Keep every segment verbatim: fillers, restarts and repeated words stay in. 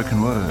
spoken word.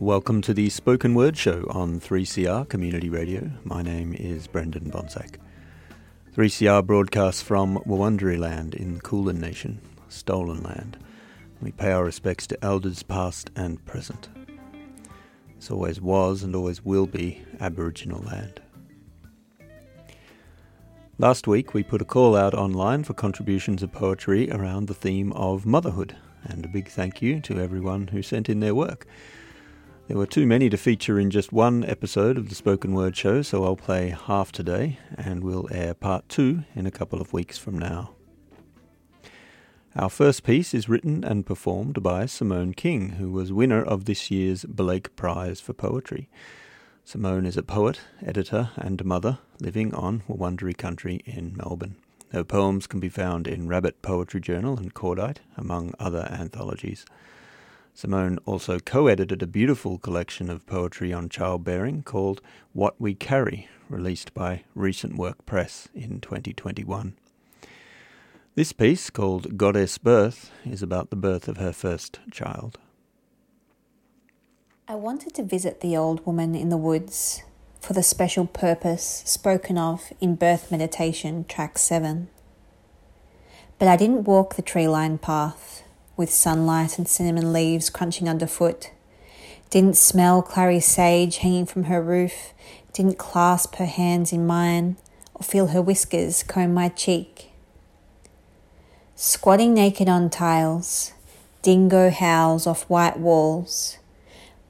Welcome to the Spoken Word Show on three C R Community Radio. My name is Brendan Bonsack. three C R broadcasts from Wurundjeri land in Kulin Nation, stolen land. We pay our respects to elders past and present. This always was and always will be Aboriginal land. Last week we put a call out online for contributions of poetry around the theme of motherhood, and a big thank you to everyone who sent in their work. There were too many to feature in just one episode of the Spoken Word Show, so I'll play half today, and we'll air part two in a couple of weeks from now. Our first piece is written and performed by Simone King, who was winner of this year's Blake Prize for Poetry. Simone is a poet, editor and mother living on Wurundjeri Country in Melbourne. Her poems can be found in Rabbit Poetry Journal and Cordite, among other anthologies. Simone also co-edited a beautiful collection of poetry on childbearing called What We Carry, released by Recent Work Press in twenty twenty-one. This piece, called Goddess Birth, is about the birth of her first child. I wanted to visit the old woman in the woods for the special purpose spoken of in Birth Meditation, Track seven. But I didn't walk the tree-lined path, with sunlight and cinnamon leaves crunching underfoot. Didn't smell clary sage hanging from her roof, didn't clasp her hands in mine, or feel her whiskers comb my cheek. Squatting naked on tiles, dingo howls off white walls,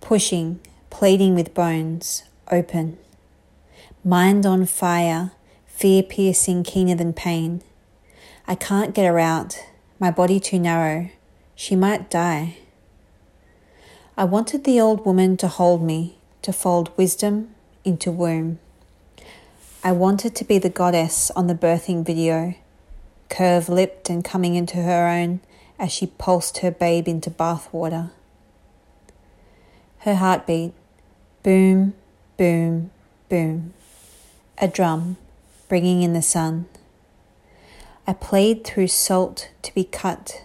pushing, pleading with bones, open. Mind on fire, fear piercing keener than pain. I can't get her out, my body too narrow. She might die. I wanted the old woman to hold me, to fold wisdom into womb. I wanted to be the goddess on the birthing video, curve-lipped and coming into her own as she pulsed her babe into bathwater. Her heartbeat, boom, boom, boom, a drum bringing in the sun. I played through salt to be cut.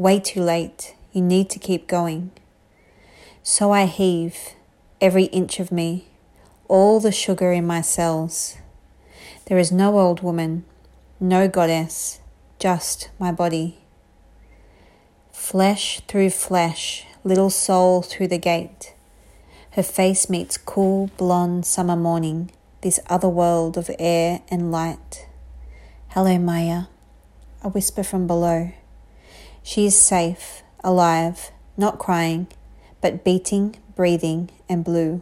Way too late, you need to keep going. So I heave, every inch of me, all the sugar in my cells. There is no old woman, no goddess, just my body. Flesh through flesh, little soul through the gate. Her face meets cool, blonde summer morning, this other world of air and light. Hello, Maya, a whisper from below. She is safe, alive, not crying, but beating, breathing, and blue.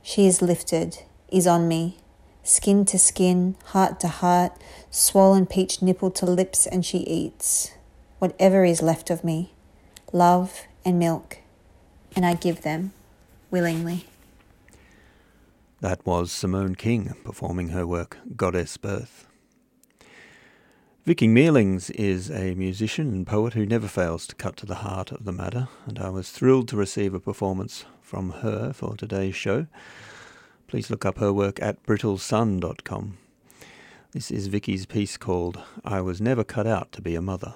She is lifted, is on me, skin to skin, heart to heart, swollen peach nipple to lips, and she eats whatever is left of me, love and milk, and I give them willingly. That was Simone King performing her work, Goddess Birth. Vicky Meelings is a musician and poet who never fails to cut to the heart of the matter, and I was thrilled to receive a performance from her for today's show. Please look up her work at brittle son dot com. This is Vicky's piece called I Was Never Cut Out to Be a Mother.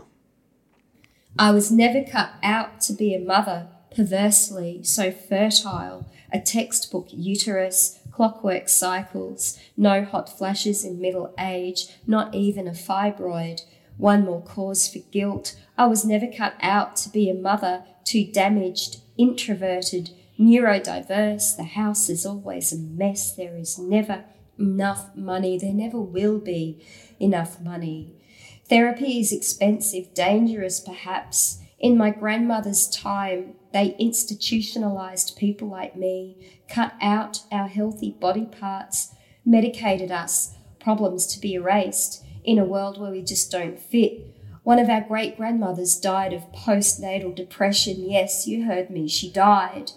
I was never cut out to be a mother, perversely so fertile, a textbook uterus, clockwork cycles, no hot flashes in middle age, not even a fibroid, one more cause for guilt. I was never cut out to be a mother, too damaged, introverted, neurodiverse. The house is always a mess. There is never enough money. There never will be enough money. Therapy is expensive, dangerous perhaps. In my grandmother's time, they institutionalized people like me, cut out our healthy body parts, medicated us, problems to be erased in a world where we just don't fit. One of our great grandmothers died of postnatal depression. Yes, you heard me, she died.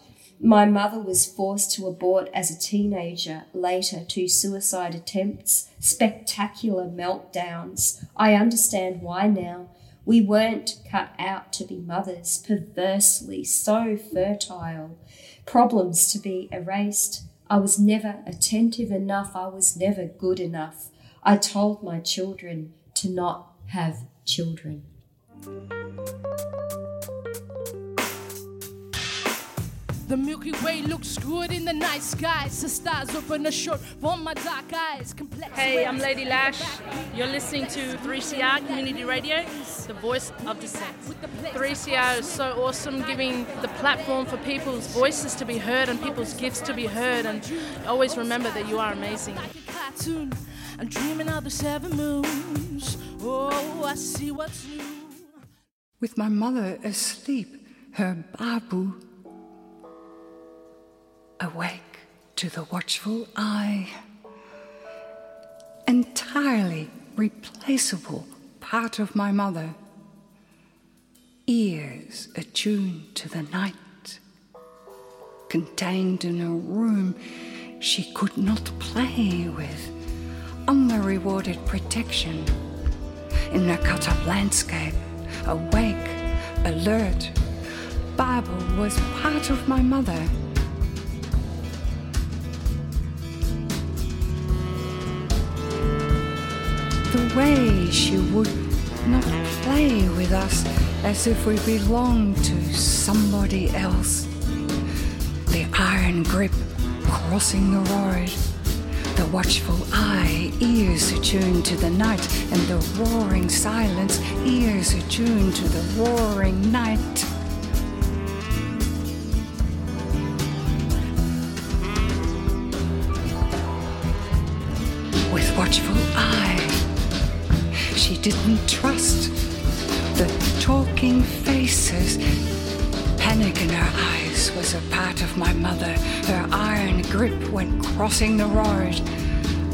My mother was forced to abort as a teenager, later two suicide attempts, spectacular meltdowns. I understand why now. We weren't cut out to be mothers, perversely so fertile. Problems to be erased. I was never attentive enough. I was never good enough. I told my children to not have children. The Milky Way looks good in the night sky. The stars open a short for my dark eyes. Complex hey, I'm Lady Lash. You're listening to three C R Community Radio, the voice of dissent. three C R is so awesome, giving the platform for people's voices to be heard and people's gifts to be heard. And always remember that you are amazing. I'm dreaming of the seven moons. Oh, I see what's new. With my mother asleep, her babu awake to the watchful eye. Entirely replaceable part of my mother. Ears attuned to the night. Contained in a room she could not play with. Unrewarded protection. In a cut-up landscape, awake, alert. Bible was part of my mother. The way she would not play with us as if we belonged to somebody else. The iron grip crossing the road. The watchful eye, ears attuned to the night, and the roaring silence, ears attuned to the roaring night. With watchful eye, she didn't trust the talking faces. Panic in her eyes was a part of my mother, her iron grip when crossing the road.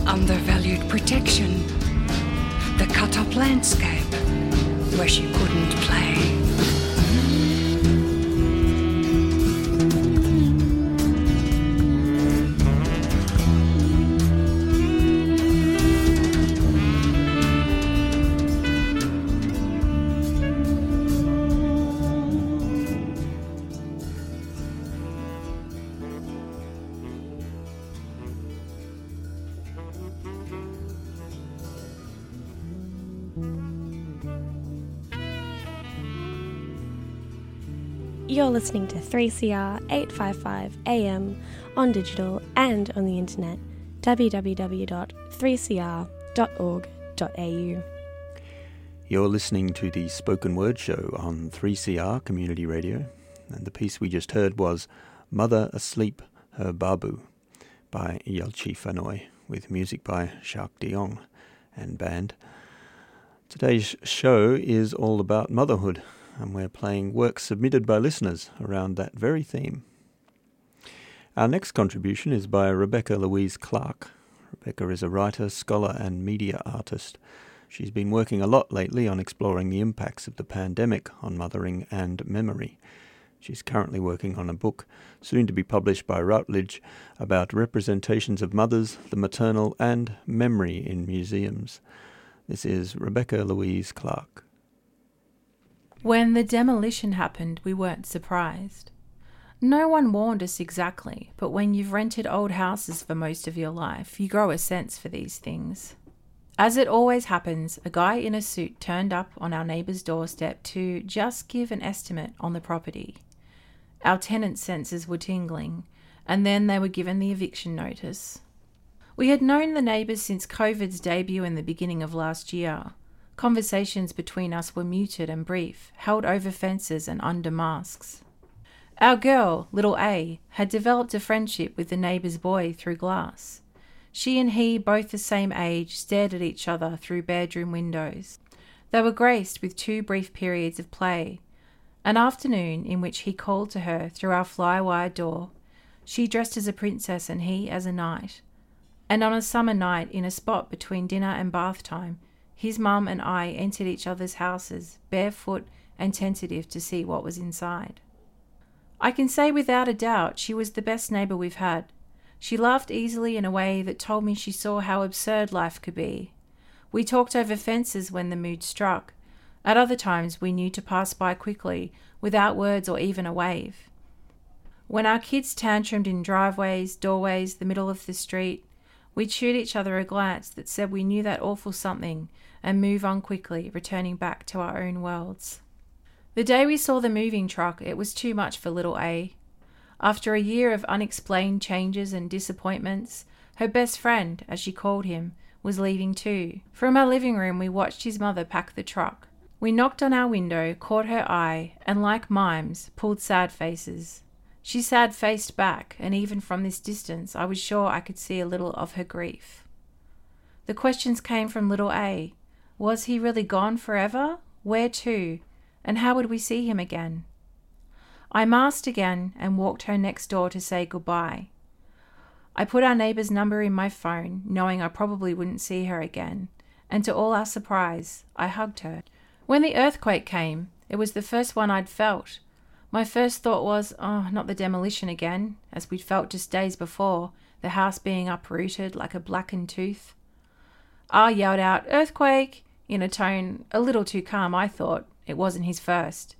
Undervalued protection, the cut-up landscape where she couldn't play. You're listening to three C R eight fifty-five A M on digital and on the internet, w w w dot three c r dot org dot a u. You're listening to the Spoken Word Show on three C R Community Radio, and the piece we just heard was Mother Asleep, Her Babu by Yelchi Fanoy, with music by Shaak De Jong and band. Today's show is all about motherhood, and we're playing works submitted by listeners around that very theme. Our next contribution is by Rebecca Louise Clark. Rebecca is a writer, scholar and media artist. She's been working a lot lately on exploring the impacts of the pandemic on mothering and memory. She's currently working on a book, soon to be published by Routledge, about representations of mothers, the maternal and memory in museums. This is Rebecca Louise Clark. When the demolition happened, we weren't surprised. No one warned us exactly, but when you've rented old houses for most of your life, you grow a sense for these things. As it always happens, a guy in a suit turned up on our neighbour's doorstep to just give an estimate on the property. Our tenants' senses were tingling, and then they were given the eviction notice. We had known the neighbours since COVID's debut in the beginning of last year. Conversations between us were muted and brief, held over fences and under masks. Our girl, little A, had developed a friendship with the neighbour's boy through glass. She and he, both the same age, stared at each other through bedroom windows. They were graced with two brief periods of play. An afternoon in which he called to her through our flywire door. She dressed as a princess and he as a knight. And on a summer night, in a spot between dinner and bath time, his mum and I entered each other's houses, barefoot and tentative, to see what was inside. I can say without a doubt she was the best neighbour we've had. She laughed easily in a way that told me she saw how absurd life could be. We talked over fences when the mood struck. At other times we knew to pass by quickly, without words or even a wave. When our kids tantrumed in driveways, doorways, the middle of the street, we'd shoot each other a glance that said we knew that awful something and move on quickly, returning back to our own worlds. The day we saw the moving truck, it was too much for little A. After a year of unexplained changes and disappointments, her best friend, as she called him, was leaving too. From our living room, we watched his mother pack the truck. We knocked on our window, caught her eye, and like mimes, pulled sad faces. She sad-faced back, and even from this distance, I was sure I could see a little of her grief. The questions came from little A. Was he really gone forever? Where to? And how would we see him again? I masked again and walked her next door to say goodbye. I put our neighbour's number in my phone, knowing I probably wouldn't see her again, and to all our surprise, I hugged her. When the earthquake came, it was the first one I'd felt. My first thought was, oh, not the demolition again, as we'd felt just days before, the house being uprooted like a blackened tooth. I yelled out, "Earthquake!" in a tone a little too calm, I thought. It wasn't his first.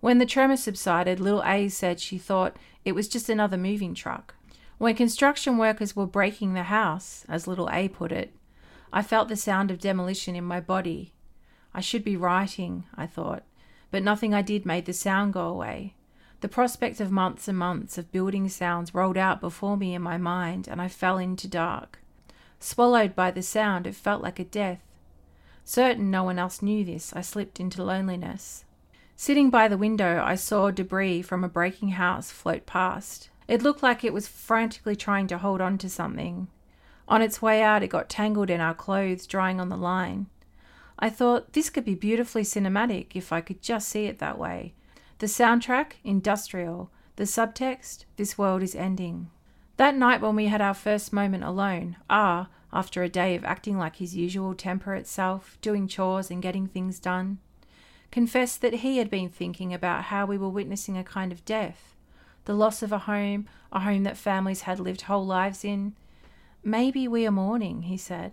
When the tremor subsided, little A said she thought it was just another moving truck. When construction workers were breaking the house, as little A put it, I felt the sound of demolition in my body. I should be writing, I thought, but nothing I did made the sound go away. The prospect of months and months of building sounds rolled out before me in my mind, and I fell into dark. Swallowed by the sound, it felt like a death. Certain no one else knew this, I slipped into loneliness. Sitting by the window, I saw debris from a breaking house float past. It looked like it was frantically trying to hold on to something. On its way out, it got tangled in our clothes, drying on the line. I thought this could be beautifully cinematic if I could just see it that way. The soundtrack, industrial. The subtext, this world is ending. That night when we had our first moment alone, R, after a day of acting like his usual temperate self, doing chores and getting things done, confessed that he had been thinking about how we were witnessing a kind of death, the loss of a home, a home that families had lived whole lives in. Maybe we are mourning, he said.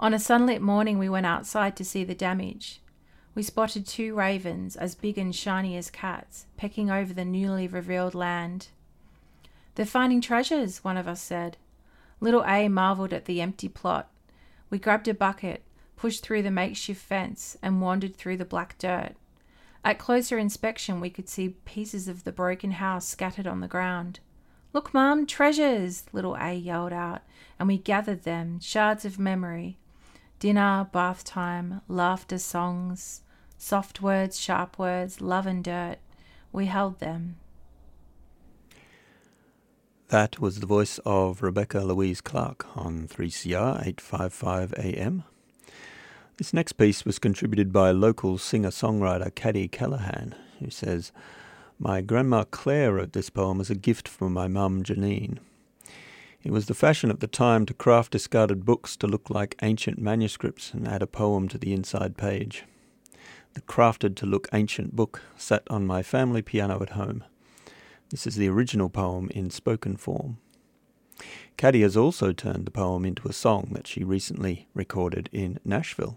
On a sunlit morning, we went outside to see the damage. We spotted two ravens, as big and shiny as cats, pecking over the newly revealed land. "They're finding treasures," one of us said. Little A marvelled at the empty plot. We grabbed a bucket, pushed through the makeshift fence, and wandered through the black dirt. At closer inspection, we could see pieces of the broken house scattered on the ground. "Look, Mum, treasures!" little A yelled out, and we gathered them, shards of memory. Dinner, bath time, laughter, songs, soft words, sharp words, love and dirt. We held them. That was the voice of Rebecca Louise Clark on three C R eight fifty-five A M. This next piece was contributed by local singer-songwriter Caddy Callahan, who says, "My grandma Claire wrote this poem as a gift from my mum Janine. It was the fashion at the time to craft discarded books to look like ancient manuscripts and add a poem to the inside page. The crafted-to-look ancient book sat on my family piano at home. This is the original poem in spoken form." Caddy has also turned the poem into a song that she recently recorded in Nashville.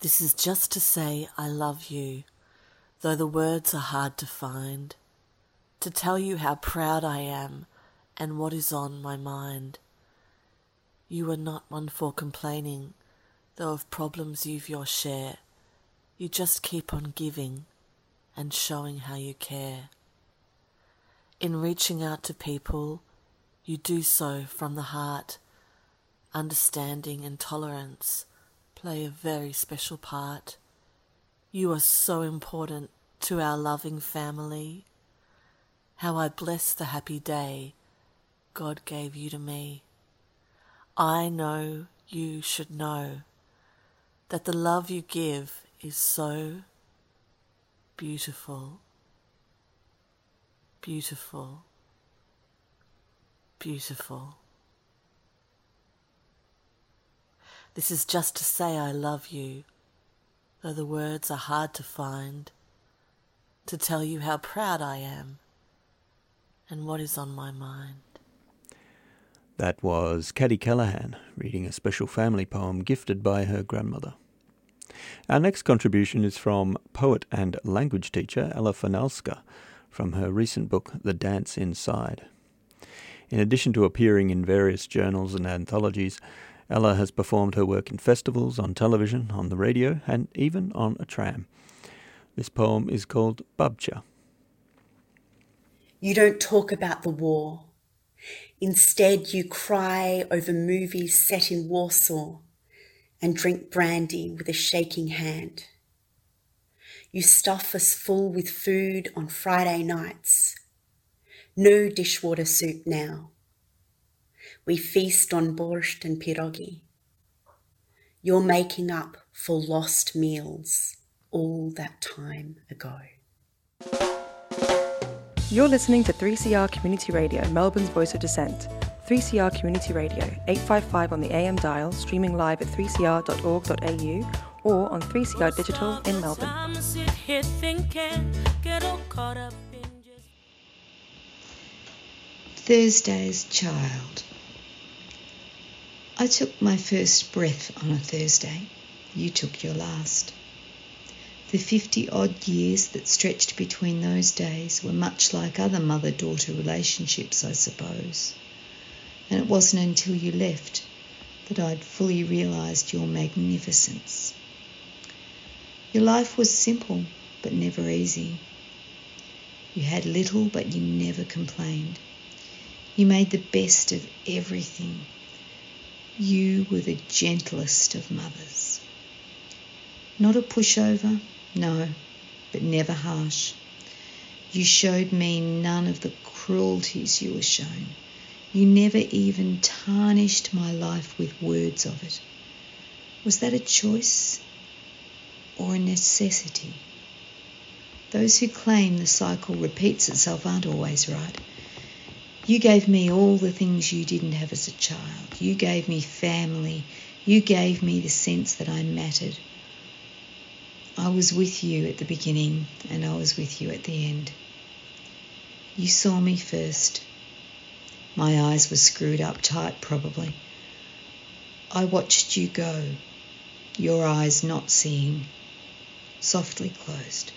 "This is just to say I love you, though the words are hard to find, to tell you how proud I am and what is on my mind. You are not one for complaining, though of problems you've your share. You just keep on giving and showing how you care. In reaching out to people, you do so from the heart. Understanding and tolerance play a very special part. You are so important to our loving family. How I bless the happy day God gave you to me. I know you should know that the love you give is so beautiful, beautiful, beautiful. This is just to say I love you, though the words are hard to find, to tell you how proud I am and what is on my mind. That was Caddy Callahan reading a special family poem gifted by her grandmother. Our next contribution is from poet and language teacher Ella Fornalska from her recent book, The Dance Inside. In addition to appearing in various journals and anthologies, Ella has performed her work in festivals, on television, on the radio, and even on a tram. This poem is called Babcha. You don't talk about the war. Instead, you cry over movies set in Warsaw and drink brandy with a shaking hand. You stuff us full with food on Friday nights. No dishwater soup now. We feast on borscht and pierogi. You're making up for lost meals all that time ago. You're listening to three C R Community Radio, Melbourne's voice of dissent. three C R Community Radio, eight fifty-five on the A M dial, streaming live at three c r dot org dot a u or on three C R Digital in Melbourne. Thursday's Child. I took my first breath on a Thursday. You took your last. The fifty-odd years that stretched between those days were much like other mother-daughter relationships, I suppose. And it wasn't until you left that I'd fully realised your magnificence. Your life was simple, but never easy. You had little, but you never complained. You made the best of everything. You were the gentlest of mothers. Not a pushover, no, but never harsh. You showed me none of the cruelties you were shown. You never even tarnished my life with words of it. Was that a choice or a necessity? Those who claim the cycle repeats itself aren't always right. You gave me all the things you didn't have as a child. You gave me family. You gave me the sense that I mattered. I was with you at the beginning and I was with you at the end. You saw me first. My eyes were screwed up tight, probably. I watched you go, your eyes not seeing, softly closed.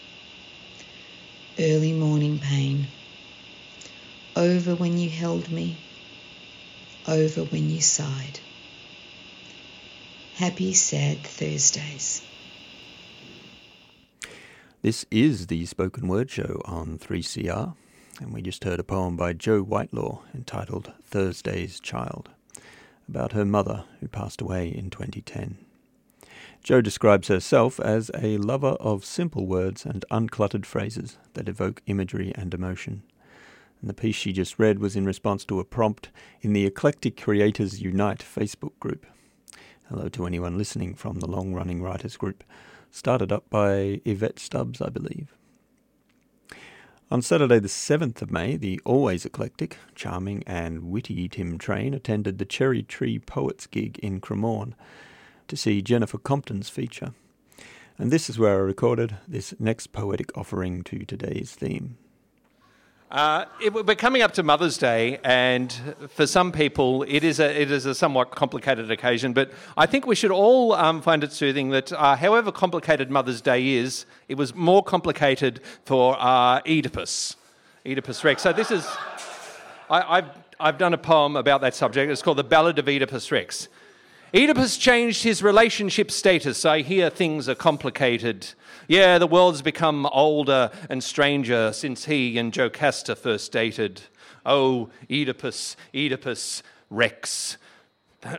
Early morning pain. Over when you held me, over when you sighed. Happy, sad Thursdays. This is the Spoken Word Show on three C R, and we just heard a poem by Jo Whitelaw entitled Thursday's Child, about her mother who passed away in twenty ten. Jo describes herself as a lover of simple words and uncluttered phrases that evoke imagery and emotion. And the piece she just read was in response to a prompt in the Eclectic Creators Unite Facebook group. Hello to anyone listening from the long-running writers group, started up by Yvette Stubbs, I believe. On Saturday the seventh of May, the always eclectic, charming and witty Tim Train attended the Cherry Tree Poets gig in Cremorne to see Jennifer Compton's feature. And this is where I recorded this next poetic offering to today's theme. Uh, it, we're coming up to Mother's Day, and for some people it is a, it is a somewhat complicated occasion, but I think we should all um, find it soothing that uh, however complicated Mother's Day is, it was more complicated for uh, Oedipus, Oedipus Rex. So this is, I, I've, I've done a poem about that subject. It's called The Ballad of Oedipus Rex. Oedipus changed his relationship status. I hear things are complicated. Yeah, the world's become older and stranger since he and Jocasta first dated. Oh, Oedipus, Oedipus Rex. Oh,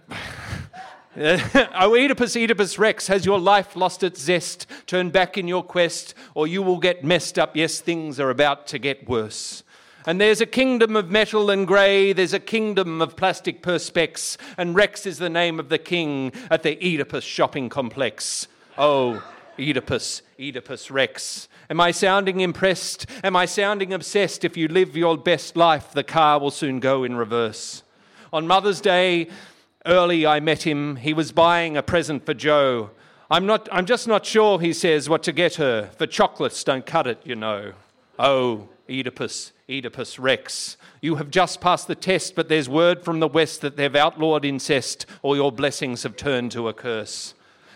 Oedipus, Oedipus Rex, has your life lost its zest? Turn back in your quest, or you will get messed up. Yes, things are about to get worse. And there's a kingdom of metal and grey, there's a kingdom of plastic perspex, and Rex is the name of the king at the Oedipus shopping complex. Oh, Oedipus, Oedipus Rex. Am I sounding impressed? Am I sounding obsessed? If you live your best life, the car will soon go in reverse. On Mother's Day, early I met him. He was buying a present for Jo. I'm not. I'm just not sure, he says, what to get her. The chocolates don't cut it, you know. Oh, Oedipus, Oedipus Rex, you have just passed the test, but there's word from the West that they've outlawed incest, or your blessings have turned to a curse.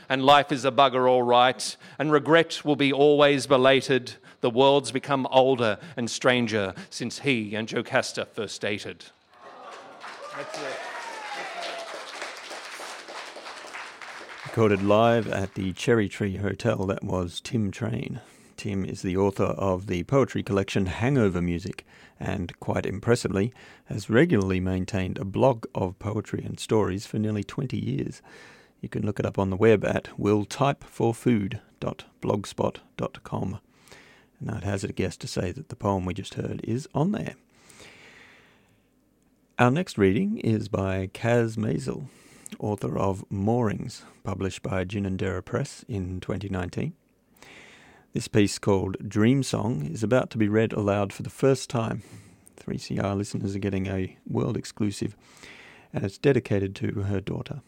And life is a bugger all right, and regret will be always belated. The world's become older and stranger since he and Jocasta first dated. That's it. Recorded live at the Cherry Tree Hotel, that was Tim Train. Tim is the author of the poetry collection Hangover Music and, quite impressively, has regularly maintained a blog of poetry and stories for nearly twenty years. You can look it up on the web at will type for food dot blogspot dot com. And I'd hazard a guess to say that the poem we just heard is on there. Our next reading is by Kaz Maisel, author of Moorings, published by Ginandera Press in twenty nineteen. This piece, called Dream Song, is about to be read aloud for the first time. three C R listeners are getting a world exclusive, and it's dedicated to her daughter.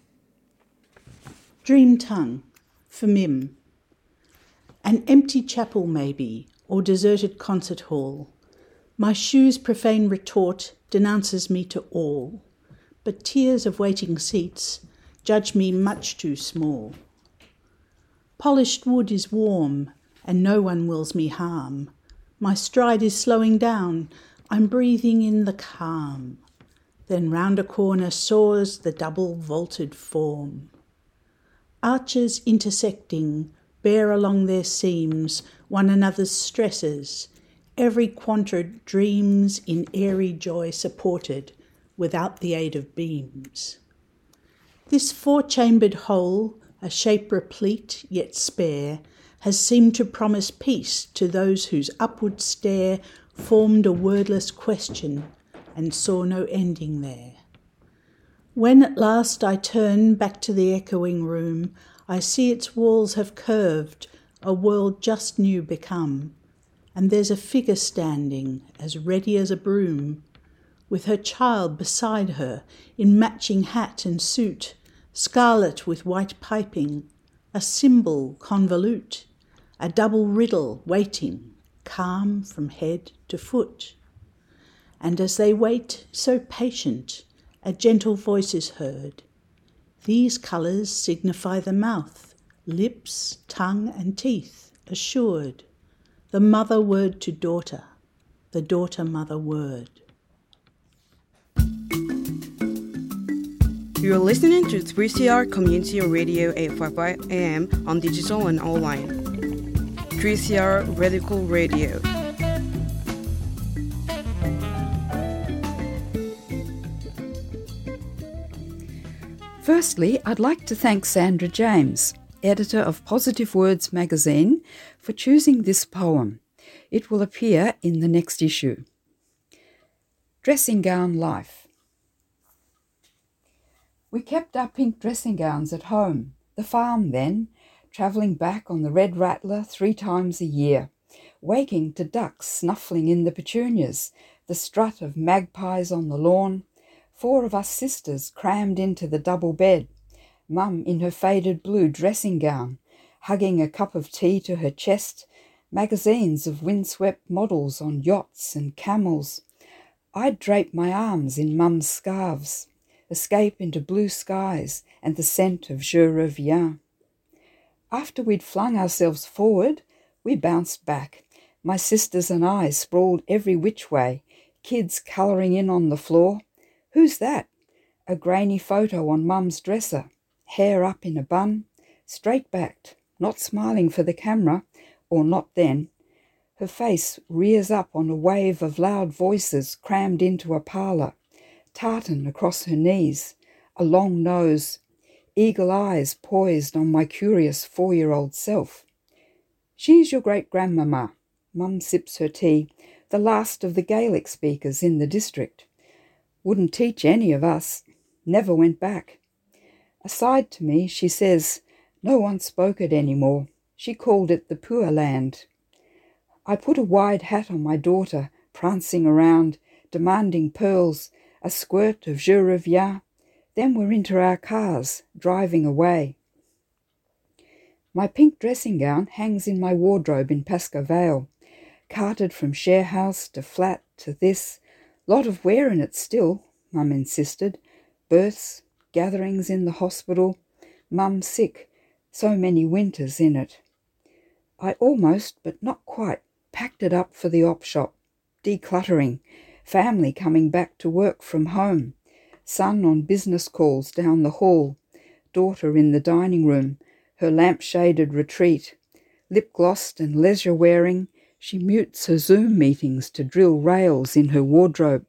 Dream Tongue, for Mim. An empty chapel, maybe, or deserted concert hall. My shoe's profane retort denounces me to all. But tiers of waiting seats judge me much too small. Polished wood is warm, and no one wills me harm. My stride is slowing down, I'm breathing in the calm. Then round a corner soars the double-vaulted form. Arches intersecting bear along their seams one another's stresses. Every quadrant dreams in airy joy supported, without the aid of beams. This four-chambered whole, a shape replete yet spare, has seemed to promise peace to those whose upward stare formed a wordless question and saw no ending there. When at last I turn back to the echoing room, I see its walls have curved, a world just new become, and there's a figure standing as ready as a broom, with her child beside her, in matching hat and suit, scarlet with white piping, a symbol convolute, a double riddle waiting, calm from head to foot. And as they wait, so patient, a gentle voice is heard. These colours signify the mouth, lips, tongue and teeth, assured, the mother word to daughter, the daughter mother word. You're listening to three C R Community Radio eight fifty-five A M on digital and online. three C R Radical Radio. Firstly, I'd like to thank Sandra James, editor of Positive Words magazine, for choosing this poem. It will appear in the next issue. Dressing Gown Life. We kept our pink dressing gowns at home, the farm then, travelling back on the red rattler three times a year, waking to ducks snuffling in the petunias, the strut of magpies on the lawn, four of us sisters crammed into the double bed, Mum in her faded blue dressing gown, hugging a cup of tea to her chest, magazines of windswept models on yachts and camels. I'd drape my arms in Mum's scarves, escape into blue skies and the scent of Je Reviens. After we'd flung ourselves forward, we bounced back. My sisters and I sprawled every which way, kids colouring in on the floor. Who's that? A grainy photo on Mum's dresser, hair up in a bun, straight-backed, not smiling for the camera, or not then. Her face rears up on a wave of loud voices crammed into a parlour. Tartan across her knees, a long nose, eagle eyes poised on my curious four-year-old self. She's your great-grandmama. Mum sips her tea, the last of the Gaelic speakers in the district. Wouldn't teach any of us. Never went back. Aside to me, she says, no one spoke it anymore. She called it the Poor Land. I put a wide hat on my daughter, prancing around, demanding pearls, a squirt of Je Reviens, then we're into our cars, driving away. My pink dressing gown hangs in my wardrobe in Pascoe Vale, carted from share house to flat to this. Lot of wear in it still, Mum insisted. Births, gatherings in the hospital, Mum sick, so many winters in it. I almost, but not quite, packed it up for the op shop, decluttering, family coming back to work from home, son on business calls down the hall, daughter in the dining room, her lamp-shaded retreat, lip-glossed and leisure-wearing, she mutes her Zoom meetings to drill rails in her wardrobe.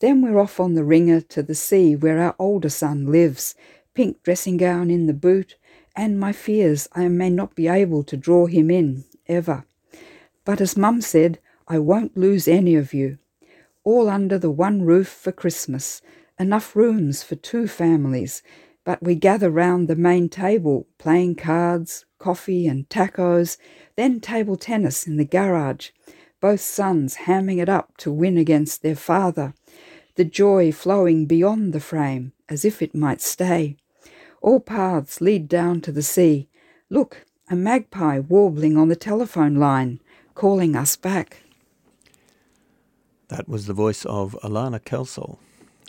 Then we're off on the ringer to the sea where our older son lives, pink dressing gown in the boot, and my fears I may not be able to draw him in, ever. But as Mum said, I won't lose any of you. All under the one roof for Christmas, enough rooms for two families, but we gather round the main table, playing cards, coffee and tacos, then table tennis in the garage, both sons hamming it up to win against their father, the joy flowing beyond the frame, as if it might stay. All paths lead down to the sea. Look, a magpie warbling on the telephone line, calling us back. That was the voice of Alana Kelsall,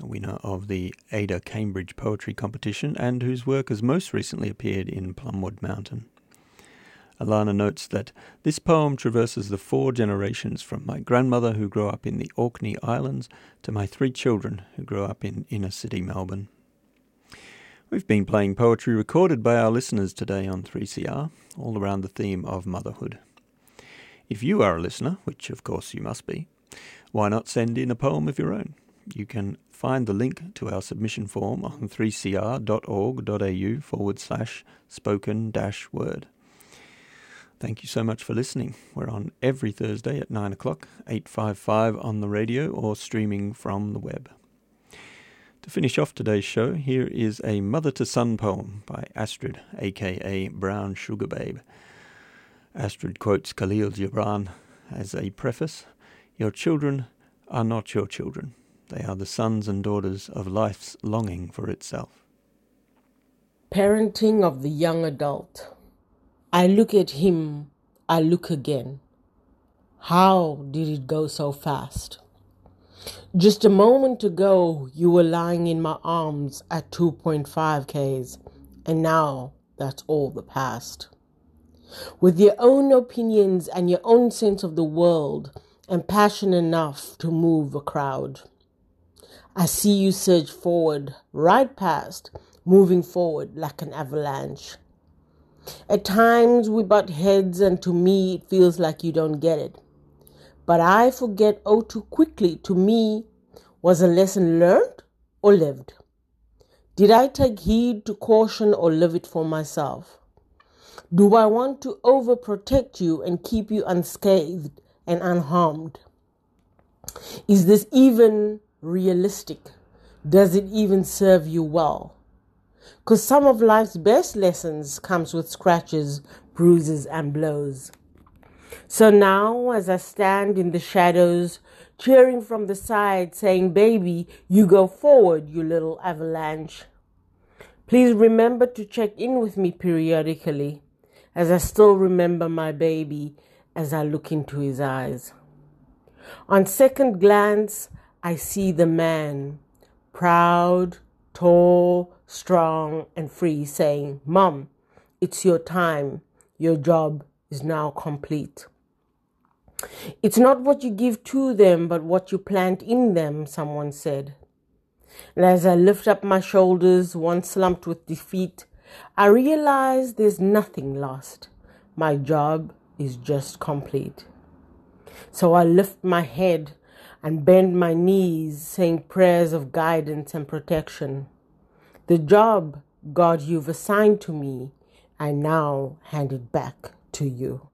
a winner of the Ada Cambridge Poetry Competition and whose work has most recently appeared in Plumwood Mountain. Alana notes that this poem traverses the four generations from my grandmother who grew up in the Orkney Islands to my three children who grew up in inner city Melbourne. We've been playing poetry recorded by our listeners today on three C R, all around the theme of motherhood. If you are a listener, which of course you must be, why not send in a poem of your own? You can find the link to our submission form on three c r dot org dot a u forward slash spoken dash word. Thank you so much for listening. We're on every Thursday at nine o'clock, eight fifty-five on the radio or streaming from the web. To finish off today's show, here is a mother-to-son poem by Astrid, aka Brown Sugar Babe. Astrid quotes Khalil Gibran as a preface, "Your children are not your children. They are the sons and daughters of life's longing for itself." Parenting of the young adult. I look at him, I look again. How did it go so fast? Just a moment ago, you were lying in my arms at two point five kays, and now that's all the past. With your own opinions and your own sense of the world, and passion enough to move a crowd. I see you surge forward, right past, moving forward like an avalanche. At times we butt heads, and to me it feels like you don't get it. But I forget oh too quickly. To me, was a lesson learned or lived? Did I take heed to caution or live it for myself? Do I want to overprotect you and keep you unscathed and unharmed? Is this even realistic? Does it even serve you well? Because some of life's best lessons comes with scratches, bruises and blows. So now, as I stand in the shadows, cheering from the side, saying, "Baby, you go forward, you little avalanche." Please remember to check in with me periodically, as I still remember my baby as I look into his eyes. On second glance, I see the man, proud, tall, strong and free, saying, "Mom, it's your time, your job is now complete." It's not what you give to them, but what you plant in them, someone said. And as I lift up my shoulders, one slumped with defeat, I realize there's nothing lost. My job is just complete. So I lift my head and bend my knees, saying prayers of guidance and protection. The job, God, you've assigned to me, I now hand it back to you.